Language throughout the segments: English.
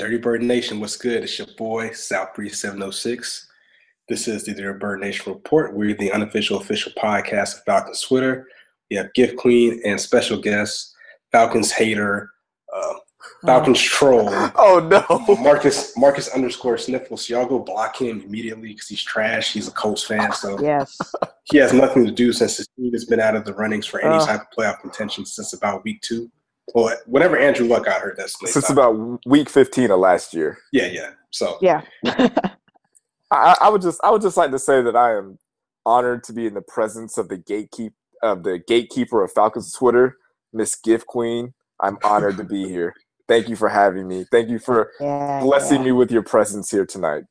Dirty Bird Nation, what's good? It's your boy, South3706. This is the Dirty Bird Nation Report. We're the unofficial official podcast of Falcons Twitter. We have Gift Queen and special guest, Falcons hater, Falcons troll. Oh, no. Marcus_Sniffles. So y'all go block him immediately because he's trash. He's a Colts fan. So yes. He has nothing to do since his team has been out of the runnings for any type of playoff contention since about week 2. Well, whenever Andrew Luck got hurt, that's since about week 15 of last year. Yeah. So yeah, I would just like to say that I am honored to be in the presence of the gatekeeper of Falcons Twitter, Miss Gift Queen. I'm honored to be here. Thank you for having me. Thank you for blessing me with your presence here tonight.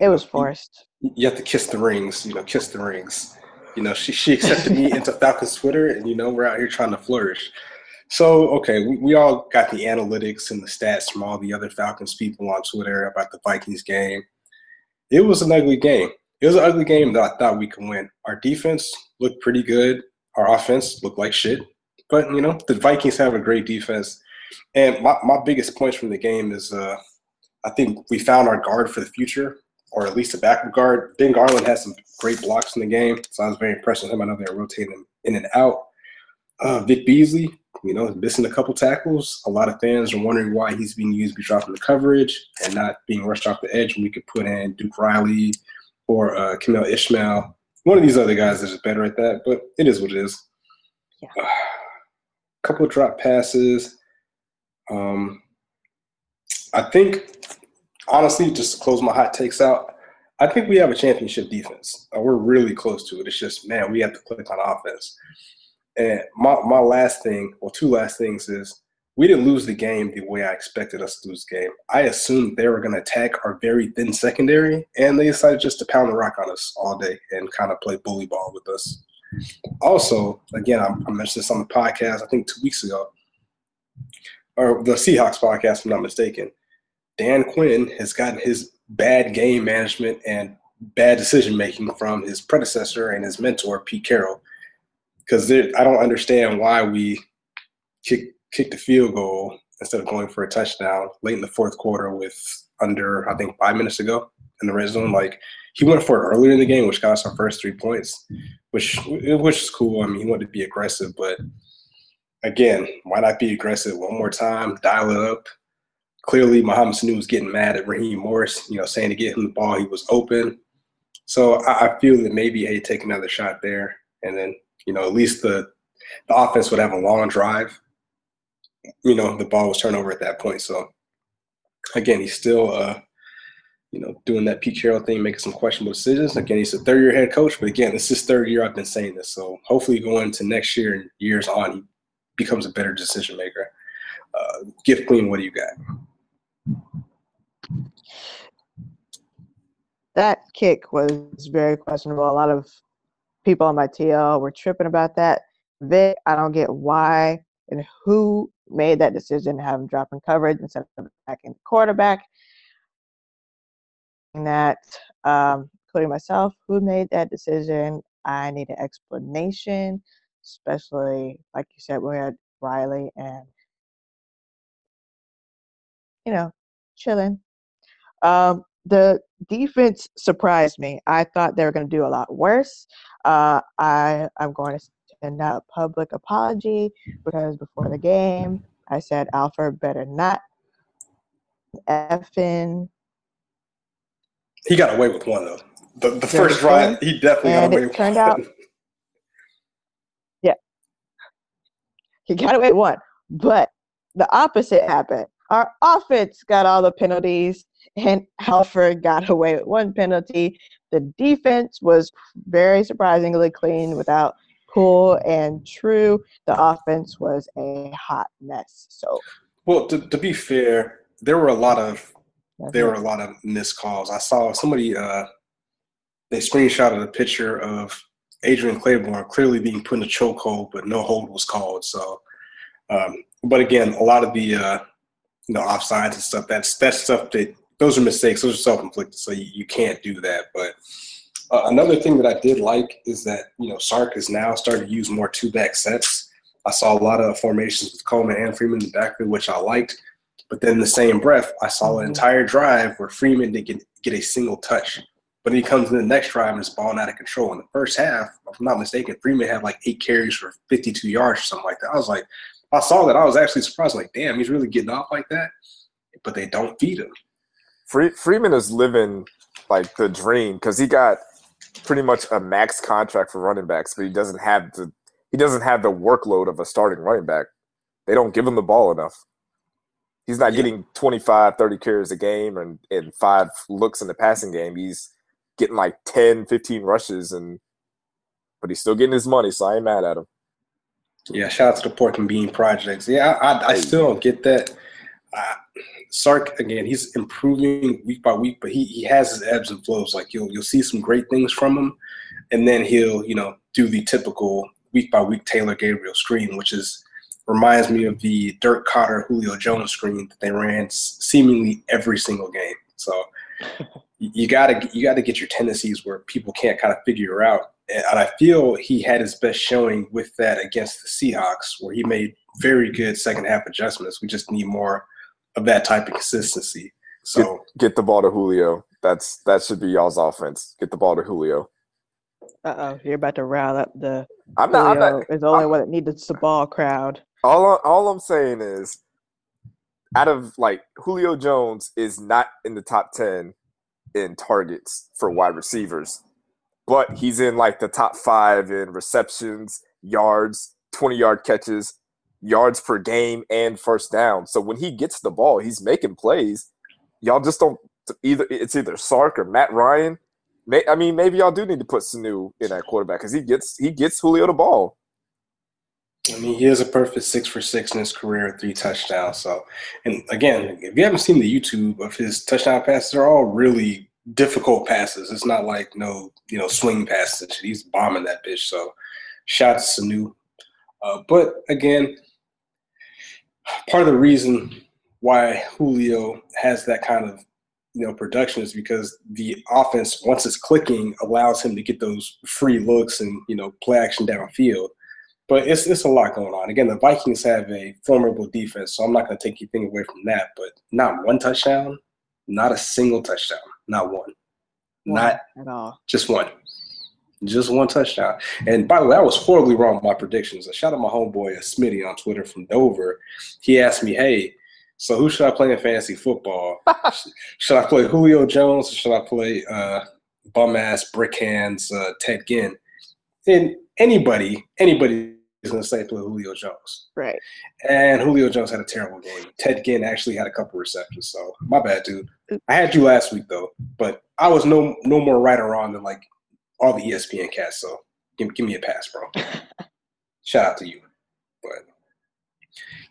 It was forced. You have to kiss the rings. Kiss the rings. She accepted me into Falcons Twitter, and we're out here trying to flourish. So, okay, we all got the analytics and the stats from all the other Falcons people on Twitter about the Vikings game. It was an ugly game. It was an ugly game that I thought we could win. Our defense looked pretty good. Our offense looked like shit. But, the Vikings have a great defense. And my biggest points from the game is I think we found our guard for the future, or at least a backup guard. Ben Garland had some great blocks in the game, so I was very impressed with him. I know they were rotating him in and out. Vic Beasley, missing a couple tackles. A lot of fans are wondering why he's being used to be dropping the coverage and not being rushed off the edge when we could put in Duke Riley or Camel Ishmael, one of these other guys that is better at that, but it is what it is. Yeah. Couple of drop passes. I think, honestly, just to close my hot takes out, I think we have a championship defense. We're really close to it. It's just, man, we have to click on offense. And my last thing, or two last things, is we didn't lose the game the way I expected us to lose the game. I assumed they were going to attack our very thin secondary, and they decided just to pound the rock on us all day and kind of play bully ball with us. Also, again, I mentioned this on the podcast, I think 2 weeks ago, or the Seahawks podcast, if I'm not mistaken. Dan Quinn has gotten his bad game management and bad decision-making from his predecessor and his mentor, Pete Carroll. Because I don't understand why we kicked the field goal instead of going for a touchdown late in the fourth quarter with under, I think, 5 minutes to go in the red zone. Like, he went for it earlier in the game, which got us our first 3 points, which is cool. I mean, he wanted to be aggressive. But, again, why not be aggressive one more time, dial it up? Clearly, Mohamed Sanu was getting mad at Raheem Morris, saying to get him the ball, he was open. So I feel that maybe, hey, take another shot there and then, at least the offense would have a long drive. The ball was turned over at that point. So, again, he's still, doing that Pete Carroll thing, making some questionable decisions. Again, he's a third-year head coach. But, again, this is his third year I've been saying this. So, hopefully going to next year and years on, he becomes a better decision maker. Gift Queen, what do you got? That kick was very questionable. A lot of people on my TL were tripping about that. Vic, I don't get why and who made that decision to have him dropping coverage instead of backing the quarterback. And that, including myself, who made that decision? I need an explanation, especially, like you said, we had Riley and, chilling. The defense surprised me. I thought they were going to do a lot worse. I'm going to send out a public apology because before the game, I said Alfred better not effing. He got away with one, though. The first drive, he definitely got away with one. And it turned out, he got away with one. But the opposite happened. Our offense got all the penalties, and Alfred got away with one penalty. The defense was very surprisingly clean without Poole and True. The offense was a hot mess. So, well, to be fair, there were a lot of missed calls. I saw somebody they screenshotted a picture of Adrian Clayborn clearly being put in a chokehold, but no hold was called. So, but again, a lot of the offsides and stuff. That's stuff that. Those are mistakes. Those are self-inflicted, so you can't do that. But another thing that I did like is that, Sark is now starting to use more two-back sets. I saw a lot of formations with Coleman and Freeman in the backfield, which I liked. But then in the same breath, I saw an entire drive where Freeman didn't get a single touch. But he comes in the next drive and it's balling out of control. In the first half, if I'm not mistaken, Freeman had like 8 carries for 52 yards or something like that. I was like, I saw that. I was actually surprised. Like, damn, he's really getting off like that. But they don't feed him. Freeman is living like the dream because he got pretty much a max contract for running backs, but he doesn't have the workload of a starting running back. They don't give him the ball enough. He's not getting 25, 30 carries a game and 5 looks in the passing game. He's getting like 10, 15 rushes, but he's still getting his money, so I ain't mad at him. Yeah, shout out to the Portman Bean Projects. Yeah, I still don't get that. Sark, again, he's improving week by week, but he has his ebbs and flows. Like, you'll see some great things from him, and then he'll, do the typical week by week Taylor Gabriel screen, which reminds me of the Dirk Cotter, Julio Jones screen that they ran seemingly every single game. So you gotta get your tendencies where people can't kind of figure out. And I feel he had his best showing with that against the Seahawks, where he made very good second half adjustments. We just need more of that type of consistency. So get the ball to Julio. That should be y'all's offense. Get the ball to Julio. Uh-oh, you're about to rile up the Julio is the only one that needs the ball crowd. All I'm saying is, out of like Julio Jones is not in the top 10 in targets for wide receivers, but he's in like the top 5 in receptions, yards, 20-yard catches, yards per game, and first down. So when he gets the ball, he's making plays. Y'all just don't either Sark or Matt Ryan. I mean, maybe y'all do need to put Sanu in that quarterback because he gets Julio the ball. I mean, he is a perfect 6 for 6 in his career, 3 touchdowns. So, and again, if you haven't seen the YouTube of his touchdown passes, they're all really difficult passes. It's not like swing passes and shit. He's bombing that bitch. So, shout out to Sanu. But again, part of the reason why Julio has that kind of production is because the offense, once it's clicking, allows him to get those free looks and play action downfield. But it's a lot going on. Again, the Vikings have a formidable defense, so I'm not going to take anything away from that. But not one touchdown, not a single touchdown, not one. Not at all. Just one. Just one touchdown. And by the way, I was horribly wrong with my predictions. I shout out my homeboy, Smitty, on Twitter from Dover. He asked me, hey, so who should I play in fantasy football? Should I play Julio Jones or should I play bum-ass, brick-hands, Ted Ginn? And anybody is going to say play Julio Jones. Right. And Julio Jones had a terrible game. Ted Ginn actually had a couple receptions, so my bad, dude. I had you last week, though, but I was no more right or wrong than, like, all the ESPN cats, so give me a pass, bro. Shout out to you. But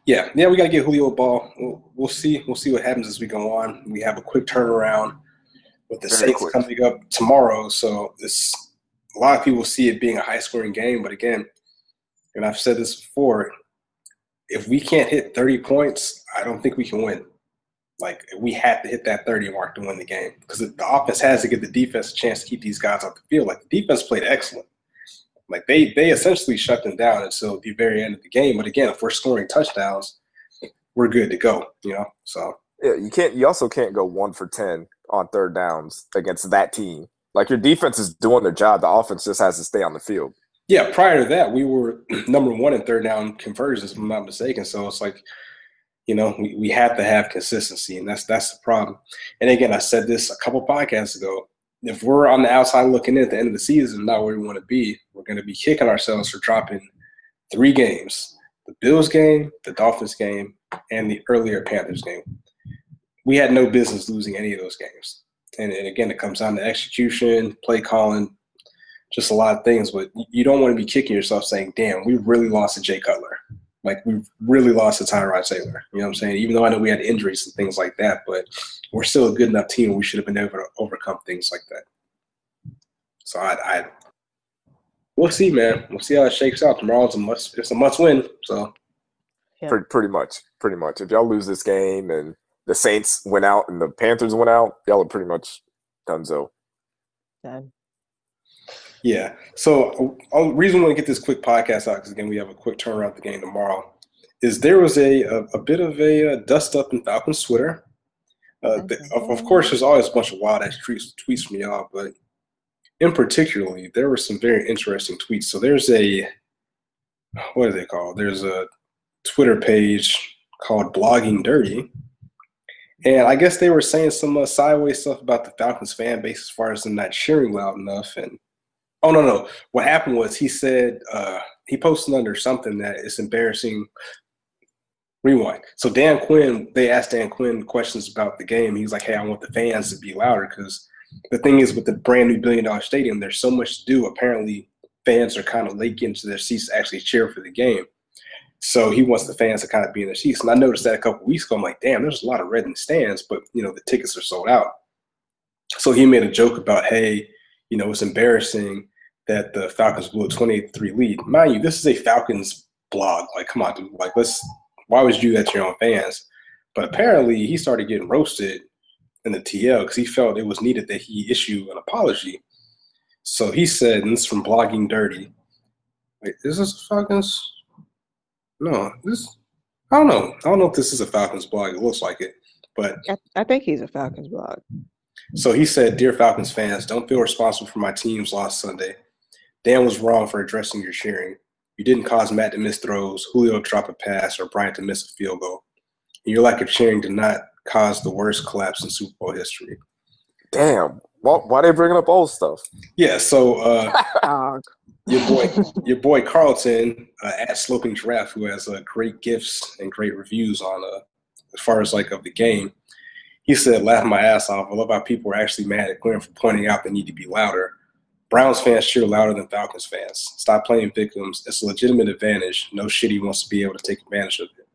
yeah, we gotta get Julio a ball. We'll see what happens as we go on. We have a quick turnaround with the Saints coming up tomorrow, so a lot of people see it being a high-scoring game. But again, and I've said this before, if we can't hit 30 points, I don't think we can win. Like, we have to hit that 30 mark to win the game because the offense has to give the defense a chance to keep these guys off the field. Like, the defense played excellent. Like, they essentially shut them down until the very end of the game. But again, if we're scoring touchdowns, we're good to go. So yeah, you also can't go 1 for 10 on third downs against that team. Like, your defense is doing their job. The offense just has to stay on the field. Yeah, prior to that, we were #1 in third down conversions, if I'm not mistaken. So it's like, we have to have consistency, and that's the problem. And again, I said this a couple podcasts ago. If we're on the outside looking in at the end of the season, not where we want to be, we're going to be kicking ourselves for dropping 3 games: the Bills game, the Dolphins game, and the earlier Panthers game. We had no business losing any of those games. And again, it comes down to execution, play calling, just a lot of things. But you don't want to be kicking yourself saying, damn, we really lost to Jay Cutler. Like, we really lost to Tyrod Taylor. You know what I'm saying? Even though I know we had injuries and things like that, but we're still a good enough team. We should have been able to overcome things like that. So we'll see, man. We'll see how it shakes out. Tomorrow it's a must win. So yeah. Pretty much. If y'all lose this game and the Saints went out and the Panthers went out, y'all are pretty much donezo. Done. Yeah. So, reason we want to get this quick podcast out, because again, we have a quick turnaround the game tomorrow, is there was a bit of a dust up in Falcons Twitter. Of course, there's always a bunch of wild ass tweets from y'all, but in particularly, there were some very interesting tweets. So there's a, what are they called? There's a Twitter page called Blogging Dirty. And I guess they were saying some sideways stuff about the Falcons fan base as far as them not cheering loud enough. And oh, no, no. What happened was he said, he posted under something that is embarrassing. Rewind. So Dan Quinn, they asked Dan Quinn questions about the game. He was like, hey, I want the fans to be louder because the thing is with the brand new $1 billion stadium, there's so much to do. Apparently fans are kind of late getting to their seats to actually cheer for the game. So he wants the fans to kind of be in their seats. And I noticed that a couple of weeks ago. I'm like, damn, there's a lot of red in the stands, but, you know, the tickets are sold out. So he made a joke about, hey, you know, it's embarrassing that the Falcons blew a 28-3 lead. Mind you, this is a Falcons blog. Like, come on, dude. Like, why would you do that to your own fans? But apparently he started getting roasted in the TL because he felt it was needed that he issue an apology. So he said, and this is from Blogging Dirty. Wait, is this a Falcons? No, this, I don't know. I don't know if this is a Falcons blog. It looks like it, but I think he's a Falcons blog. So he said, "Dear Falcons fans, don't feel responsible for my team's loss Sunday. Dan was wrong for addressing your cheering. You didn't cause Matt to miss throws, Julio to drop a pass, or Bryant to miss a field goal. And your lack of cheering did not cause the worst collapse in Super Bowl history." Damn. Why they bringing up old stuff? Yeah, so your boy Carlton at Sloping Giraffe, who has great gifts and great reviews on as far as like of the game, he said, "Laugh my ass off. I love how people are actually mad at Quinn for pointing out they need to be louder. Browns fans cheer louder than Falcons fans. Stop playing victims. It's a legitimate advantage. No shit, he wants to be able to take advantage of it."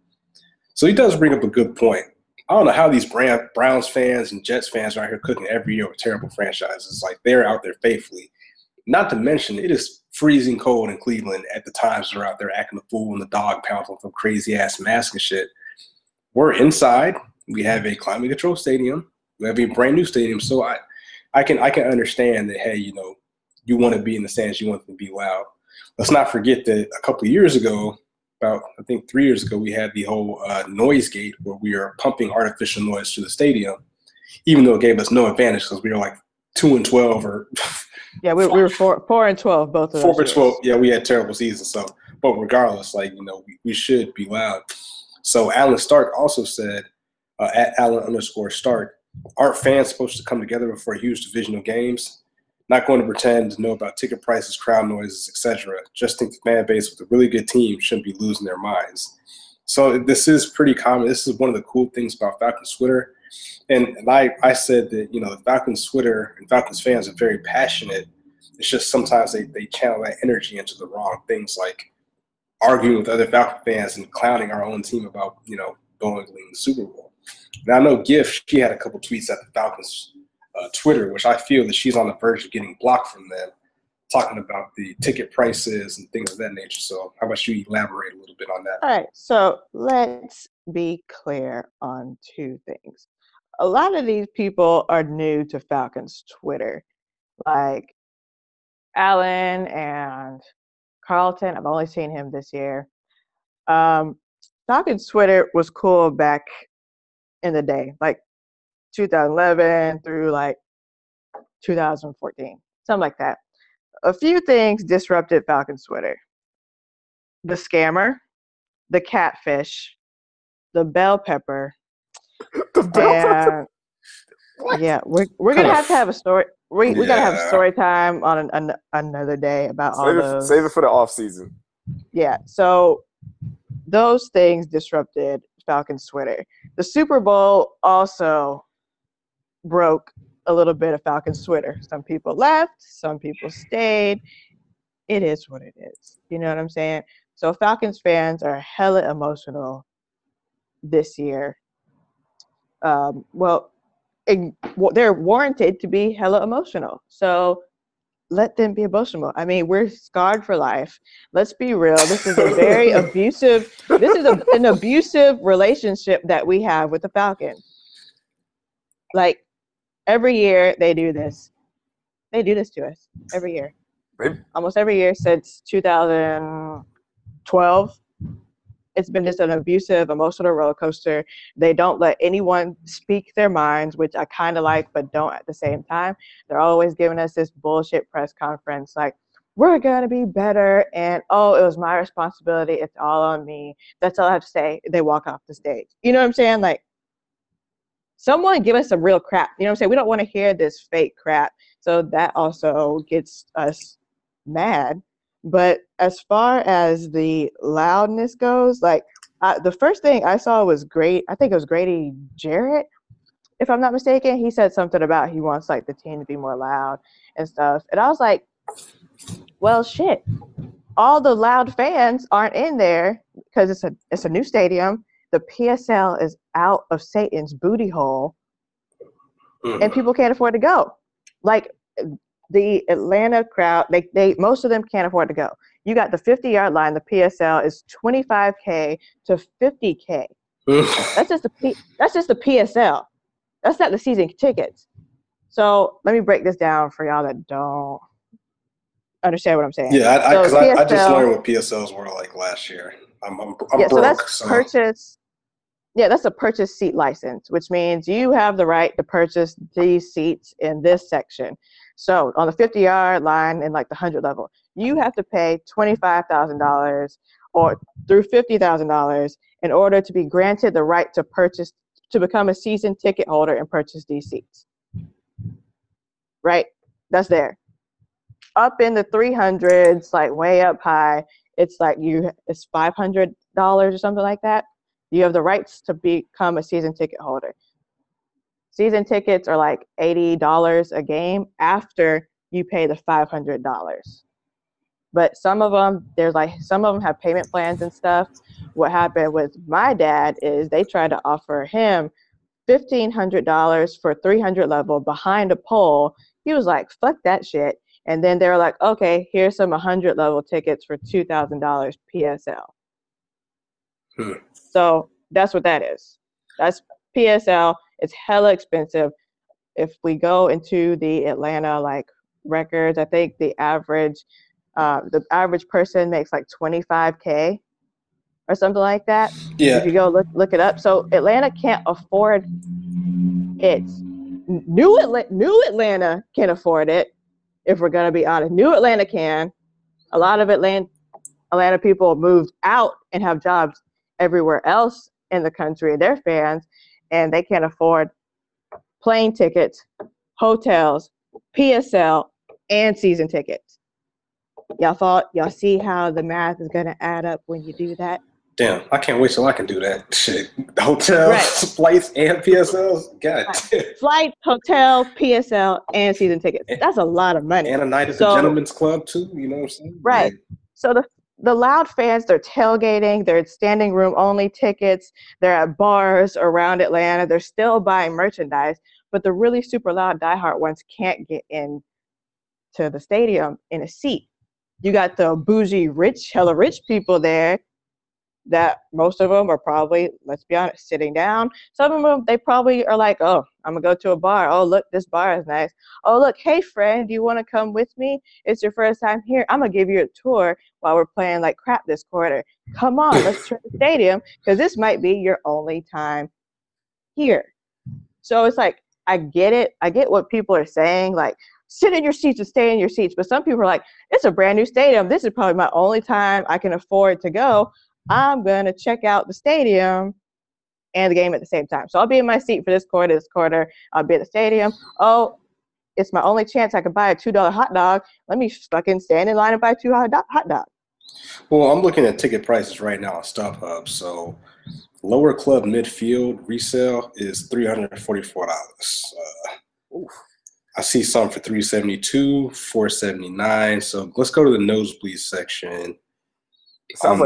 So he does bring up a good point. I don't know how these Browns fans and Jets fans are out here cooking every year with terrible franchises. Like, they're out there faithfully. Not to mention, it is freezing cold in Cleveland at the times they're out there acting the fool and the dog pounds on some crazy-ass mask and shit. We're inside. We have a climate-control stadium. We have a brand-new stadium. So I can understand that, hey, you know, you want to be in the stands. You want to be loud. Let's not forget that a couple of years ago, about, I think 3 years ago, we had the whole noise gate where we are pumping artificial noise through the stadium, even though it gave us no advantage because we were like 2-12 or yeah, we were 4-12 both of us. 4-12, yeah, we had terrible seasons. So, but regardless, like, you know, we should be loud. So Alan Stark also said at Alan_Stark, "Aren't fans supposed to come together before huge divisional games? Not going to pretend to know about ticket prices, crowd noises, etc. Just think the fan base with a really good team shouldn't be losing their minds." So this is pretty common. This is one of the cool things about Falcons Twitter. And I said that, you know, the Falcons Twitter and Falcons fans are very passionate. It's just sometimes they channel that energy into the wrong things, like arguing with other Falcon fans and clowning our own team about, you know, going to the Super Bowl. Now, I know Gift, she had a couple tweets at the Falcons Twitter, which I feel that she's on the verge of getting blocked from them, talking about the ticket prices and things of that nature. So how about you elaborate a little bit on that? All right. So let's be clear on two things. A lot of these people are new to Falcons Twitter, like Alan and Carlton. I've only seen him this year. Falcons Twitter was cool back in the day, like 2011 through like 2014, something like that. A few things disrupted Falcons Twitter: the scammer, the catfish, the bell pepper. The bell pepper? Yeah, we're gonna have to have a story. We gotta have a story time on another day about all those. Save it for the off season. Yeah, so those things disrupted Falcons Twitter. The Super Bowl also broke a little bit of Falcons Twitter. Some people left, some people stayed. It is what it is. You know what I'm saying? So Falcons fans are hella emotional this year. They're warranted to be hella emotional. So let them be emotional. I mean, we're scarred for life. Let's be real. This is a very abusive. This is an abusive relationship that we have with the Falcons. Like, every year they do this. They do this to us every year. Almost every year since 2012. It's been just an abusive, emotional roller coaster. They don't let anyone speak their minds, which I kind of like, but don't at the same time. They're always giving us this bullshit press conference, like, we're going to be better, and, oh, it was my responsibility. It's all on me. That's all I have to say. They walk off the stage. You know what I'm saying? Like, someone give us some real crap. You know what I'm saying? We don't want to hear this fake crap. So that also gets us mad. But as far as the loudness goes, like, the first thing I saw was great. I think it was Grady Jarrett, if I'm not mistaken. He said something about he wants, like, the team to be more loud and stuff. And I was like, well, shit, all the loud fans aren't in there because it's a new stadium. The PSL is out of Satan's booty hole, and people can't afford to go. Like, the Atlanta crowd, they most of them can't afford to go. You got the 50-yard line. The PSL is $25K to $50K. That's just the PSL. That's not the season tickets. So let me break this down for y'all that don't understand what I'm saying. Yeah, because I just learned what PSLs were like last year. I'm yeah, broke, so that's purchase. Yeah, that's a purchase seat license, which means you have the right to purchase these seats in this section. So on the 50-yard line and like the 100 level, you have to pay $25,000 or through $50,000 in order to be granted the right to purchase, to become a season ticket holder and purchase these seats. Right? That's there. Up in the 300s, like way up high, it's $500 or something like that. You have the rights to become a season ticket holder. Season tickets are like $80 a game after you pay the $500. But some of them have payment plans and stuff. What happened with my dad is they tried to offer him $1,500 for 300 level behind a pole. He was like, fuck that shit. And then they were like, okay, here's some 100 level tickets for $2,000 PSL. So that's what that is. That's PSL. It's hella expensive. If we go into the Atlanta records, I think the average person makes like $25K or something like that. Yeah. If you go look it up. So Atlanta can't afford it. New Atlanta can afford it. If we're gonna be honest, New Atlanta can. A lot of Atlanta people moved out and have jobs everywhere else in the country. They're fans, and they can't afford plane tickets, hotels, PSL, and season tickets. Y'all see how the math is gonna add up when you do that? Damn, I can't wait till I can do that shit. Hotels, right. Flights, and PSLs? God damn. Flight, hotel, PSL, and season tickets. That's a lot of money. And a night at the Gentleman's Club, too. You know what I'm saying? Right. Yeah. So the loud fans, they're tailgating, they're standing room only tickets, they're at bars around Atlanta, they're still buying merchandise, but the really super loud diehard ones can't get in to the stadium in a seat. You got the bougie rich, hella rich people there that most of them are probably, let's be honest, sitting down. Some of them, they probably are like, oh, I'm gonna go to a bar. Oh, look, this bar is nice. Oh, look, hey, friend, do you wanna come with me? It's your first time here. I'm gonna give you a tour while we're playing like crap this quarter. Come on, let's turn the stadium, because this might be your only time here. So it's like, I get it. I get what people are saying, like, sit in your seats and stay in your seats. But some people are like, it's a brand new stadium. This is probably my only time I can afford to go. I'm going to check out the stadium and the game at the same time. So I'll be in my seat for this quarter. I'll be at the stadium. Oh, it's my only chance I could buy a $2 hot dog. Let me fucking stand in line and buy two hot dogs. Well, I'm looking at ticket prices right now on StubHub. So lower club midfield resale is $344. I see some for $372, $479. So let's go to the nosebleed section. It sounds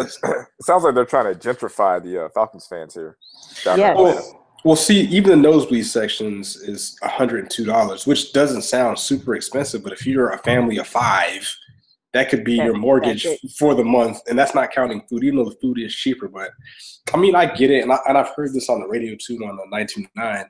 like they're trying to gentrify the Falcons fans here. Yes. Well, see, even the nosebleed sections is $102, which doesn't sound super expensive, but if you're a family of five, that could be your mortgage for the month, and that's not counting food, even though the food is cheaper. But, I mean, I get it, and I've heard this on the radio, too, on the 19-9,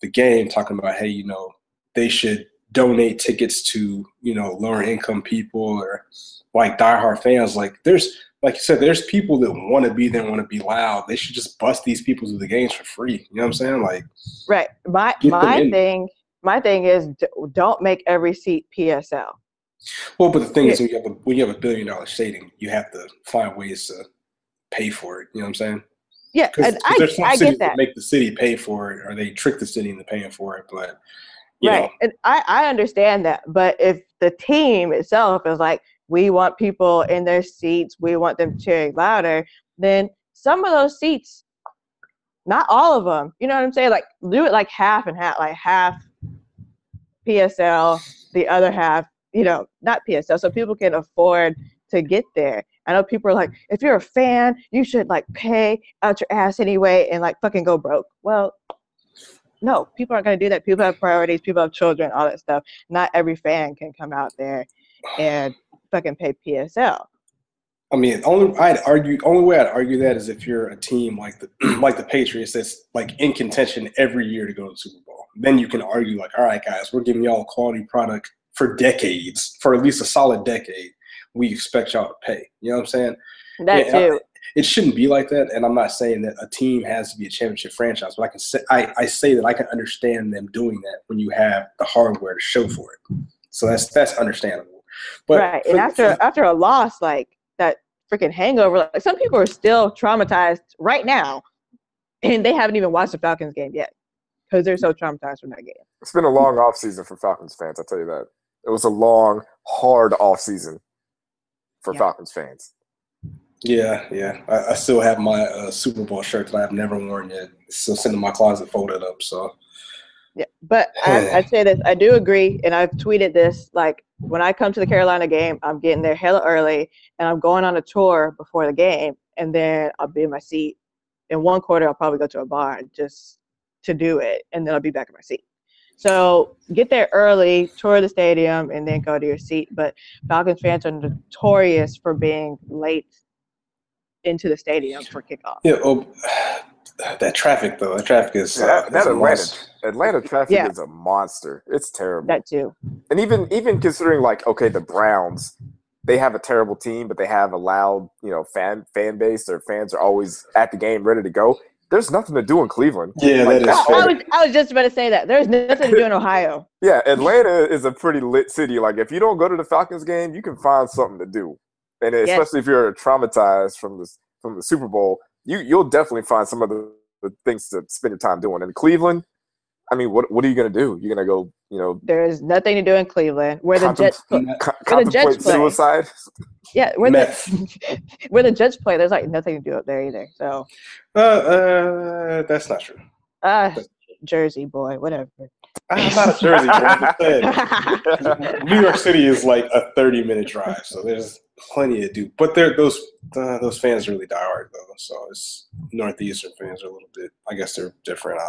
the game, talking about, hey, you know, they should donate tickets to, you know, lower-income people or – like diehard fans, like there's like you said, there's people that want to be there, want to be loud. They should just bust these people through the games for free. You know what I'm saying? Like, right. My thing is don't make every seat PSL. Well, but the thing is, when you have a $1 billion stadium, you have to find ways to pay for it. You know what I'm saying? Yeah, I get that. Make the city pay for it, or they trick the city into paying for it. But you know. And I understand that. But if the team itself is like, we want people in their seats, we want them cheering louder, then some of those seats, not all of them, you know what I'm saying? Like, do it like half and half, like half PSL, the other half, you know, not PSL, so people can afford to get there. I know people are like, if you're a fan, you should like pay out your ass anyway and like fucking go broke. Well, no, people aren't going to do that. People have priorities. People have children, all that stuff. Not every fan can come out there and fucking pay PSL. I mean, only way I'd argue that is if you're a team like the Patriots that's like in contention every year to go to the Super Bowl. Then you can argue like, all right, guys, we're giving y'all a quality product for decades, for at least a solid decade. We expect y'all to pay. You know what I'm saying? That too. It shouldn't be like that, and I'm not saying that a team has to be a championship franchise, but I say that I can understand them doing that when you have the hardware to show for it. So that's understandable. But right, and after a loss like that, freaking hangover, like some people are still traumatized right now, and they haven't even watched the Falcons game yet because they're so traumatized from that game. It's been a long off season for Falcons fans. I'll tell you that. It was a long, hard off season. For Falcons fans. Yeah. I still have my Super Bowl shirt that I have never worn yet. It's still sitting in my closet folded up. So, yeah, but I'd say this. I do agree, and I've tweeted this. Like, when I come to the Carolina game, I'm getting there hella early, and I'm going on a tour before the game, and then I'll be in my seat. In one quarter, I'll probably go to a bar just to do it, and then I'll be back in my seat. So get there early, tour the stadium, and then go to your seat. But Falcons fans are notorious for being late into the stadium for kickoff. Yeah, well, that traffic, though. That traffic is Atlanta traffic is a monster. It's terrible. That too. And even considering, like, okay, the Browns, they have a terrible team, but they have a loud, you know, fan base. Their fans are always at the game, ready to go. There's nothing to do in Cleveland. Yeah, like, that is fair. I was just about to say that. There's nothing to do in Ohio. Yeah, Atlanta is a pretty lit city. Like, if you don't go to the Falcons game, you can find something to do. And especially if you're traumatized from the Super Bowl, you'll definitely find some of the things to spend your time doing. In Cleveland, I mean, what are you going to do? You're going to go, you know. There is nothing to do in Cleveland. Where the Jets contemplate suicide. Yeah, where the Jets play, there's like nothing to do up there either. So, that's not true. Jersey boy, whatever. I'm not a Jersey boy. New York City is like a 30-minute drive, so there's plenty to do. But those fans really die hard though. So it's Northeastern fans are a little bit. I guess they're different.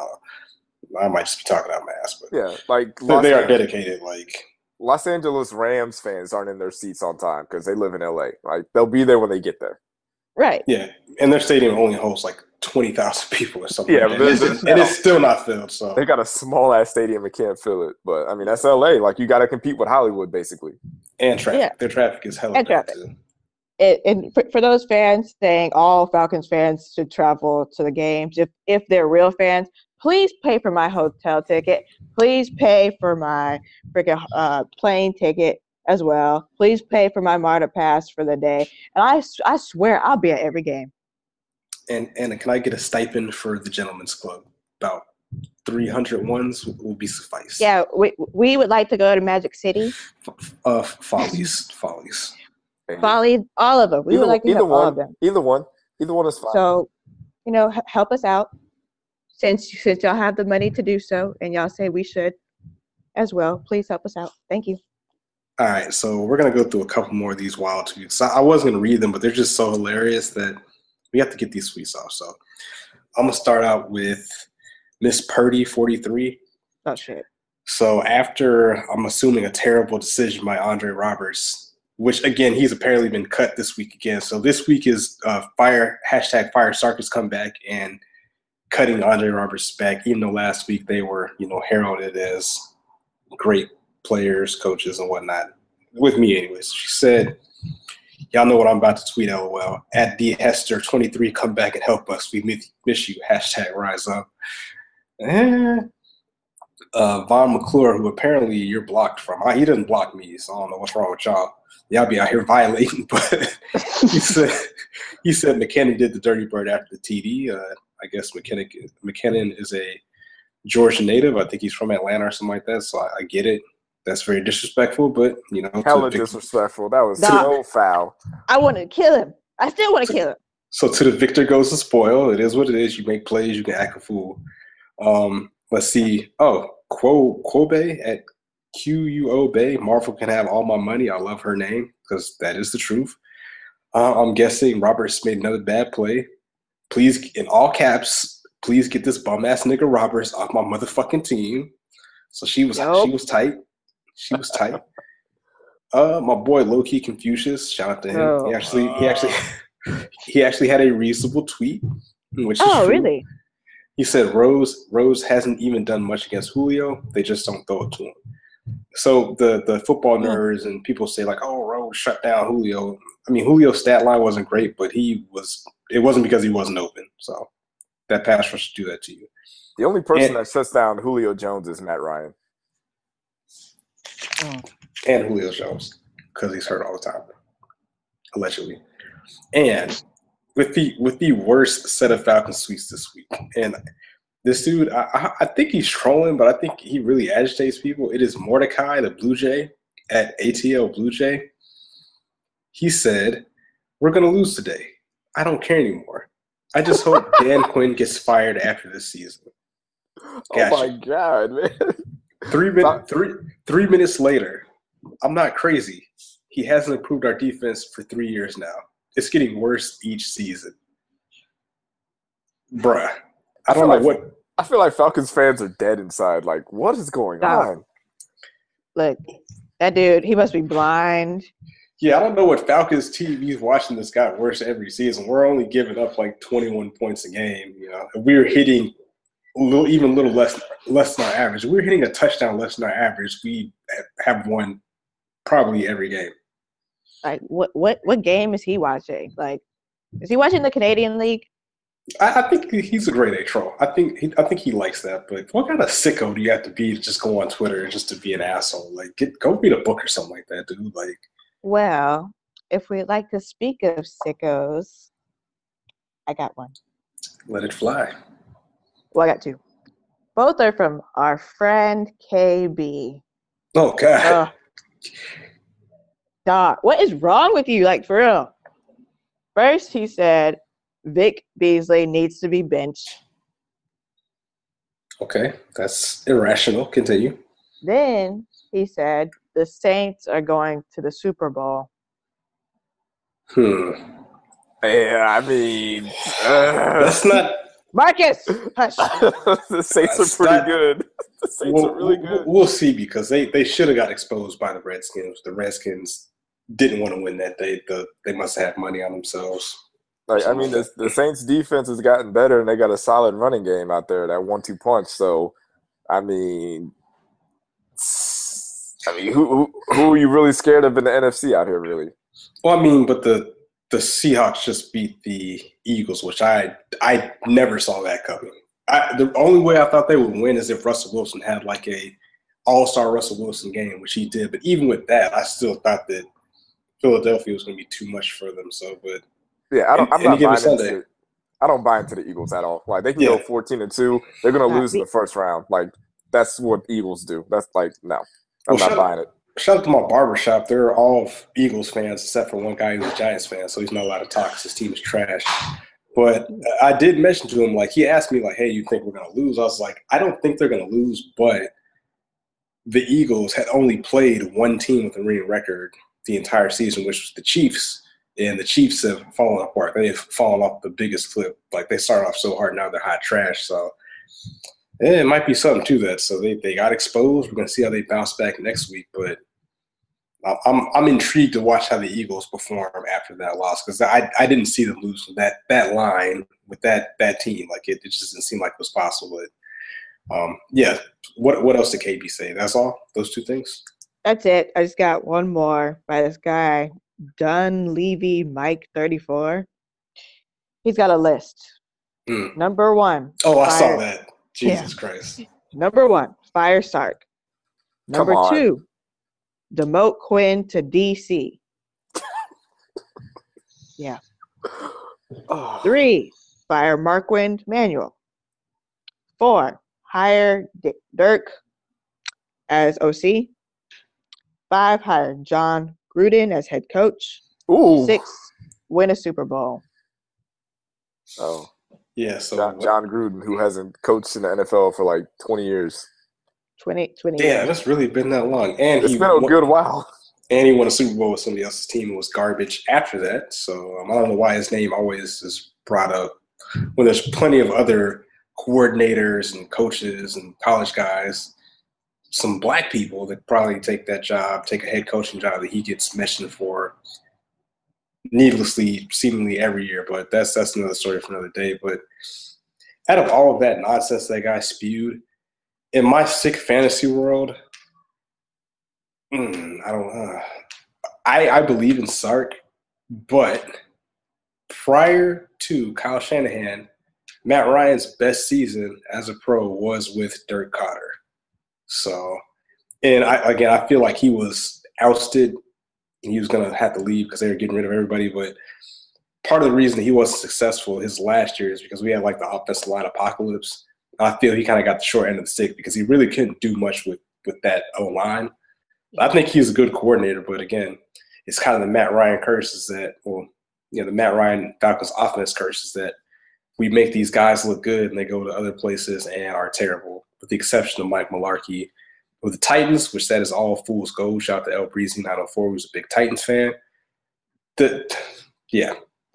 I might just be talking out my ass, but yeah, like they are dedicated. Like Los Angeles Rams fans aren't in their seats on time because they live in LA. Like they'll be there when they get there. Right. Yeah, and their stadium only holds like 20,000 people or something. Yeah, like that. And it's still not filled. So they got a small ass stadium and can't fill it. But I mean, that's LA. Like you got to compete with Hollywood, basically. And traffic. Yeah. Their traffic is hella bad too. And for those fans saying all Falcons fans should travel to the games, if they're real fans. Please pay for my hotel ticket. Please pay for my freaking plane ticket as well. Please pay for my MARTA pass for the day. And I swear I'll be at every game. And can I get a stipend for the Gentlemen's Club? About 300 ones will be suffice. Yeah, we would like to go to Magic City. Follies. Follies, all of them. We would like to go all of them. Either one is fine. So, you know, help us out. Since y'all have the money to do so, and y'all say we should as well, please help us out. Thank you. All right, so we're going to go through a couple more of these wild tweets. I was going to read them, but they're just so hilarious that we have to get these tweets off. So I'm going to start out with Miss Purdy 43. Oh, shit. So after, I'm assuming, a terrible decision by Andre Roberts, which, again, he's apparently been cut this week again. So this week is #Fire Sark has come back and cutting Andre Roberts back, even though last week they were, you know, heralded as great players, coaches, and whatnot, with me anyways. She said, Y'all know what I'm about to tweet, LOL. At DHester23, come back and help us. We miss you. Hashtag rise up. Von McClure, who apparently you're blocked from. He doesn't block me, so I don't know what's wrong with y'all. Y'all be out here violating. But he said McKinnon did the dirty bird after the TD. I guess McKinnon is a Georgia native. I think he's from Atlanta or something like that, so I get it. That's very disrespectful, but, you know. Hella disrespectful. That was so foul. I want to kill him. I still want to kill him. So to the victor goes the spoil. It is what it is. You make plays. You can act a fool. Let's see. Oh, Quobe at QUO Bay. Marvel can have all my money. I love her name because that is the truth. I'm guessing Roberts made another bad play. Please, in all caps, please get this bum-ass nigga Roberts off my motherfucking team. So she was tight. She was tight. My boy Lowkey Confucius, shout out to him. Oh. He actually had a reasonable tweet, which is true. Really? He said Rose hasn't even done much against Julio. They just don't throw it to him. So the football nerds and people say like, oh, Rose shut down Julio. I mean, Julio's stat line wasn't great, but it wasn't because he wasn't open. So that pass rush should do that to you. The only person that shuts down Julio Jones is Matt Ryan. And Julio Jones, because he's hurt all the time, allegedly. And with the worst set of Falcons tweets this week. And this dude, I think he's trolling, but I think he really agitates people. It is Mordecai, the Blue Jay, at ATL Blue Jay. He said, "We're going to lose today. I don't care anymore. I just hope Dan Quinn gets fired after this season." Gotcha. Oh, my God, man. 3 minutes, three minutes later, I'm not crazy. He hasn't improved our defense for 3 years now. It's getting worse each season, bruh. I don't know what. I feel like Falcons fans are dead inside. Like, what is going on? Look, that dude. He must be blind. Yeah, I don't know what Falcons TV's watching. This got worse every season. We're only giving up like 21 points a game. You know, and we're hitting. Even a little less than our average. We're hitting a touchdown less than our average. We have won probably every game. Like what game is he watching? Like, is he watching the Canadian League? I think he's a grade A troll. I think he likes that. But what kind of sicko do you have to be to just go on Twitter just to be an asshole? Like, go read a book or something like that, dude. Like, well, if we like to speak of sickos, I got one. Let it fly. Well, I got two. Both are from our friend KB. Oh, God. Doc, what is wrong with you? Like, for real. First, he said, Vic Beasley needs to be benched. Okay. That's irrational. Continue. Then he said, the Saints are going to the Super Bowl. Yeah, I mean. That's not. Marcus, hush. The Saints are pretty good. The Saints are really good. We'll see, because they should have got exposed by the Redskins. The Redskins didn't want to win that day. They must have money on themselves. Like, I mean, the Saints' defense has gotten better, and they got a solid running game out there, that 1-2 punch. So, I mean, who are you really scared of in the NFC out here, really? Well, I mean, but the Seahawks just beat the Eagles, which I never saw that coming. The only way I thought they would win is if Russell Wilson had like a all-star Russell Wilson game, which he did. But even with that, I still thought that Philadelphia was going to be too much for them. So, but yeah, I don't buy into the Eagles at all. Like, they can go 14-2. They're going to lose in the first round. Like, that's what Eagles do. That's like, no, I'm not buying it. Shout out to my barbershop. They're all Eagles fans except for one guy who's a Giants fan, so he's not allowed to talk because his team is trash. But I did mention to him, like, he asked me, like, hey, you think we're going to lose? I was like, I don't think they're going to lose, but the Eagles had only played one team with a winning record the entire season, which was the Chiefs, and the Chiefs have fallen apart. They've fallen off the biggest clip. Like, they started off so hard, now they're hot trash, so – it might be something to that. So they got exposed. We're going to see how they bounce back next week. But I'm intrigued to watch how the Eagles perform after that loss, because I didn't see them lose from that line with that team. Like, it just didn't seem like it was possible. But, yeah, what else did KB say? That's all? Those two things? That's it. I just got one more by this guy Dunleavy Mike 34. He's got a list. Number one. Oh, I saw that. Jesus Christ. Number one, fire Sark. Number two, demote Quinn to DC. Yeah. Oh. Three, fire Markwind Manuel. Four, hire Dirk as OC. Five, hire John Gruden as head coach. Ooh. Six, win a Super Bowl. Oh. Yeah, so John Gruden, who hasn't coached in the NFL for like 20 years. 20 years. Yeah, that's really been that long. And it's been a good while. And he won a Super Bowl with somebody else's team who was garbage after that. So I don't know why his name always is brought up when there's plenty of other coordinators and coaches and college guys, some black people that probably take that job, take a head coaching job that he gets mentioned for needlessly, seemingly every year. But that's another story for another day. But out of all of that nonsense that guy spewed, in my sick fantasy world, I don't know. I believe in Sark, but prior to Kyle Shanahan, Matt Ryan's best season as a pro was with Dirk Cotter. So, and I feel like he was ousted and he was going to have to leave because they were getting rid of everybody. But part of the reason he wasn't successful his last year is because we had like the offensive line apocalypse. I feel he kind of got the short end of the stick because he really couldn't do much with that O-line. I think he's a good coordinator, but again, it's kind of the Matt Ryan curse is that, well, you know, the Matt Ryan Falcons offense curse is that we make these guys look good and they go to other places and are terrible, with the exception of Mike Malarkey with the Titans, which that is all fool's gold. Shout out to El Breezy 904, who's a big Titans fan.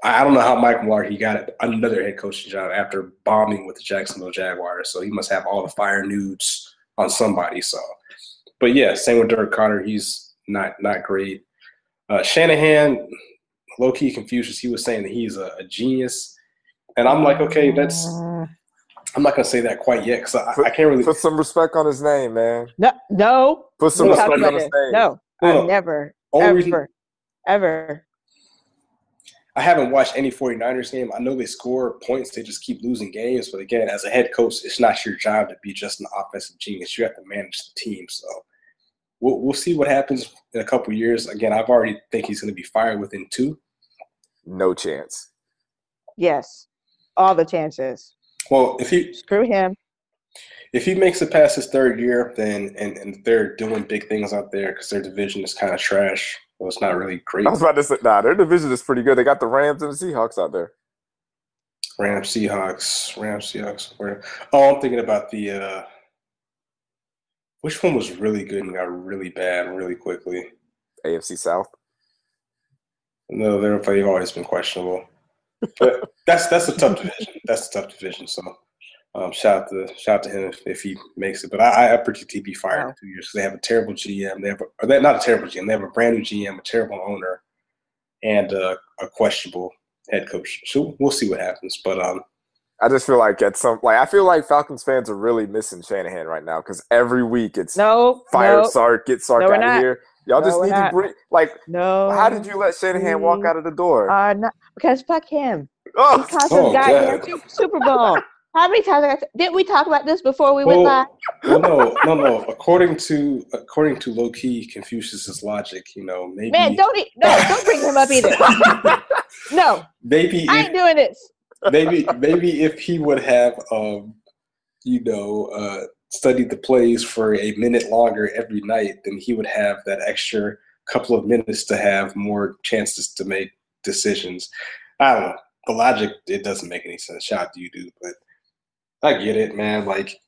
I don't know how Mike Malarkey got another head coaching job after bombing with the Jacksonville Jaguars, so he must have all the fire nudes on somebody, so. But, yeah, same with Dirk Cotter. He's not great. Shanahan, Lowkey Confucius, he was saying that he's a genius. And I'm like, okay, that's – I'm not going to say that quite yet because I can't really – Put some respect on his name, man. No. Put some respect on his name. No, I never, ever. I haven't watched any 49ers game. I know they score points. They just keep losing games. But, again, as a head coach, it's not your job to be just an offensive genius. You have to manage the team. So we'll see what happens in a couple of years. Again, I've already think he's going to be fired within 2. No chance. Yes, all the chances. Well, if he – Screw him. If he makes it past his third year, then and they're doing big things out there because their division is kind of trash. Well, it's not really great. I was about to say, nah, their division is pretty good. They got the Rams and the Seahawks out there. Rams, Seahawks. Oh, I'm thinking about the which one was really good and got really bad really quickly? AFC South. No, they've always been questionable. But that's a tough division. So shout out to him if he makes it. But I predict he'd be fired in 2 years because they have a terrible GM. They have a brand new GM, a terrible owner, and a questionable head coach. So we'll see what happens. But I just feel like I feel like Falcons fans are really missing Shanahan right now because every week it's Sark, get Sark out of here. Y'all just need to bring how did you let Shanahan walk out of the door? Because fuck him. Oh, he cost us guys in the Super Bowl. How many times did we talk about this before we went live? No. According to Lowkey Confucius's logic, you know, maybe. Man, don't bring him up either. No, maybe I ain't doing this. Maybe if he would have, studied the plays for a minute longer every night, then he would have that extra couple of minutes to have more chances to make decisions. I don't know. The logic, it doesn't make any sense. Shout out to you, dude, but. I get it, man. Like,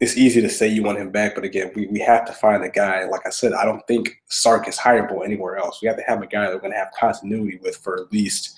it's easy to say you want him back, but again, we have to find a guy. Like I said, I don't think Sark is hireable anywhere else. We have to have a guy that we're going to have continuity with for at least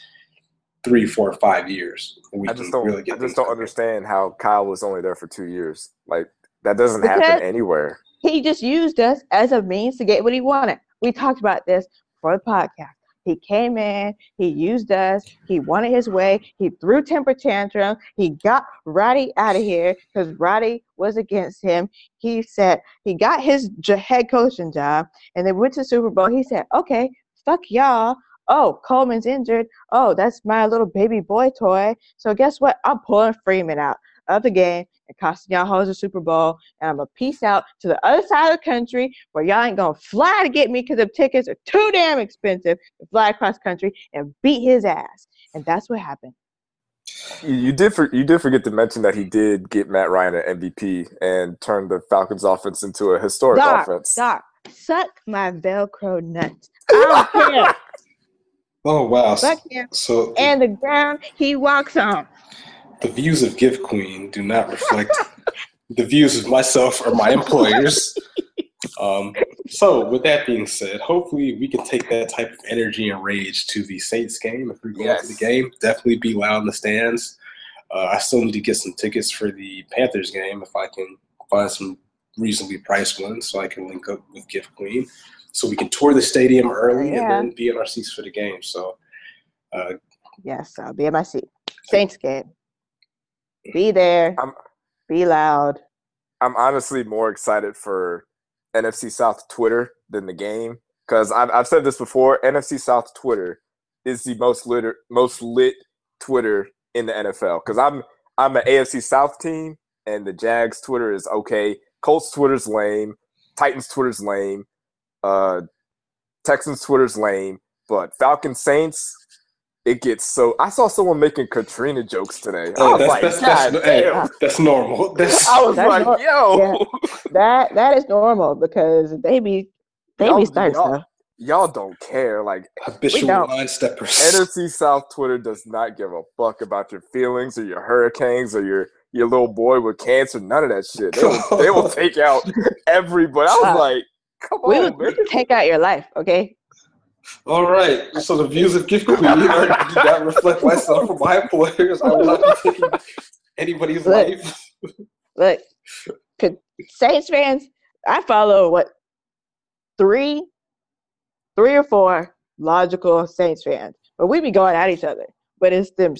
3, 4, 5 years. I just don't understand how Kyle was only there for 2 years. Like, that doesn't happen anywhere. He just used us as a means to get what he wanted. We talked about this for the podcast. He came in, he used us, he wanted his way, he threw temper tantrum, he got Roddy out of here because Roddy was against him. He said he got his head coaching job and they went to the Super Bowl. He said, okay, fuck y'all, oh, Coleman's injured. Oh, that's my little baby boy toy. So guess what? I'm pulling Freeman out of the game and costing y'all hoes a Super Bowl, and I'm going to peace out to the other side of the country where y'all ain't going to fly to get me because the tickets are too damn expensive to fly across country and beat his ass. And that's what happened. You did forget to mention that he did get Matt Ryan an MVP and turned the Falcons offense into a historic offense. Doc, suck my Velcro nuts. I don't care. Oh, wow. Fuck him and the ground he walks on. The views of Gift Queen do not reflect the views of myself or my employers. So, with that being said, hopefully we can take that type of energy and rage to the Saints game. If we're going to the game, definitely be loud in the stands. I still need to get some tickets for the Panthers game if I can find some reasonably priced ones so I can link up with Gift Queen so we can tour the stadium early and then be in our seats for the game. So, yes, I'll be in my seat. Saints game. Be there. Be loud. I'm honestly more excited for NFC South Twitter than the game because I've said this before. NFC South Twitter is the most lit Twitter in the NFL because I'm an AFC South team and the Jags Twitter is okay. Colts Twitter's lame. Titans Twitter's lame. Texans Twitter's lame. But Falcons Saints. It gets so – I saw someone making Katrina jokes today. That's normal. That is normal because they be starting stuff. Y'all don't care. Like habitual line steppers. NFC South Twitter does not give a fuck about your feelings or your hurricanes or your little boy with cancer. None of that shit. They will take out everybody. I was like, come on, man. Take out your life, okay? All right, so the views of Gift Queen do not reflect myself or my employers. I will not be taking anybody's life. Look, Saints fans, I follow three or four logical Saints fans, but we be going at each other. But it's them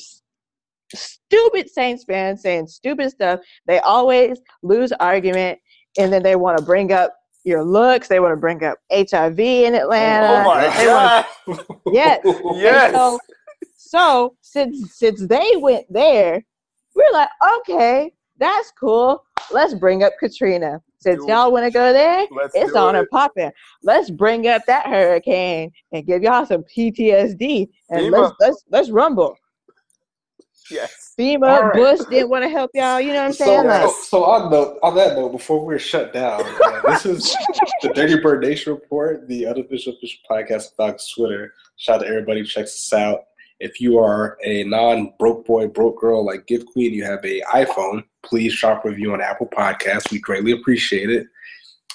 stupid Saints fans saying stupid stuff. They always lose argument, and then they want to bring up your looks. They want to bring up HIV in Atlanta. Oh my God. Yes. So since they went there, we're like, okay, that's cool. Let's bring up Katrina. Since y'all want to go there, it's on and popping. Let's bring up that hurricane and give y'all some PTSD and let's rumble. Yes. FEMA, right. Bush didn't want to help y'all. You know what I'm saying? On that note, before we're shut down, this is the Dirty Bird Nation Report, the unofficial official podcast of Falcons Twitter. Shout out to everybody who checks us out. If you are a non-broke boy, broke girl like Gift Queen, you have an iPhone, please drop a review on Apple Podcasts. We greatly appreciate it.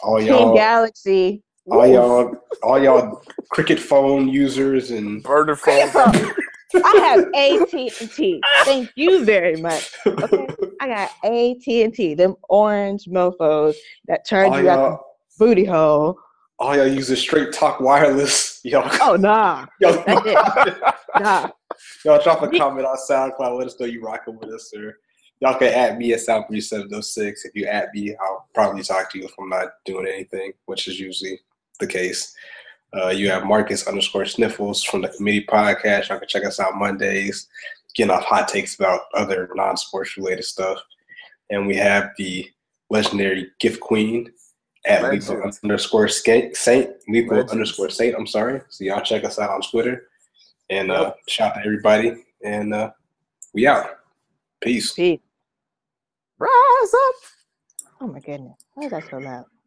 All y'all, Team Galaxy. All y'all cricket phone users and burner phone. I have AT&T. Thank you very much. Okay, I got AT&T. Them orange mofos that charge you out the booty hole. All y'all use a straight talk wireless. Y'all. Oh nah. Y'all, that's it. Nah. Y'all drop a comment on SoundCloud. Let us know you rocking with us, sir. Y'all can add me at South3706. If you add me, I'll probably talk to you if I'm not doing anything, which is usually the case. You have Marcus_Sniffles from the Committee Podcast. Y'all can check us out Mondays, getting off hot takes about other non-sports related stuff. And we have the legendary Gift Queen at lethal_saint. So y'all check us out on Twitter. And shout out to everybody. And we out. Peace. Rise up. Oh my goodness. Why is that so loud?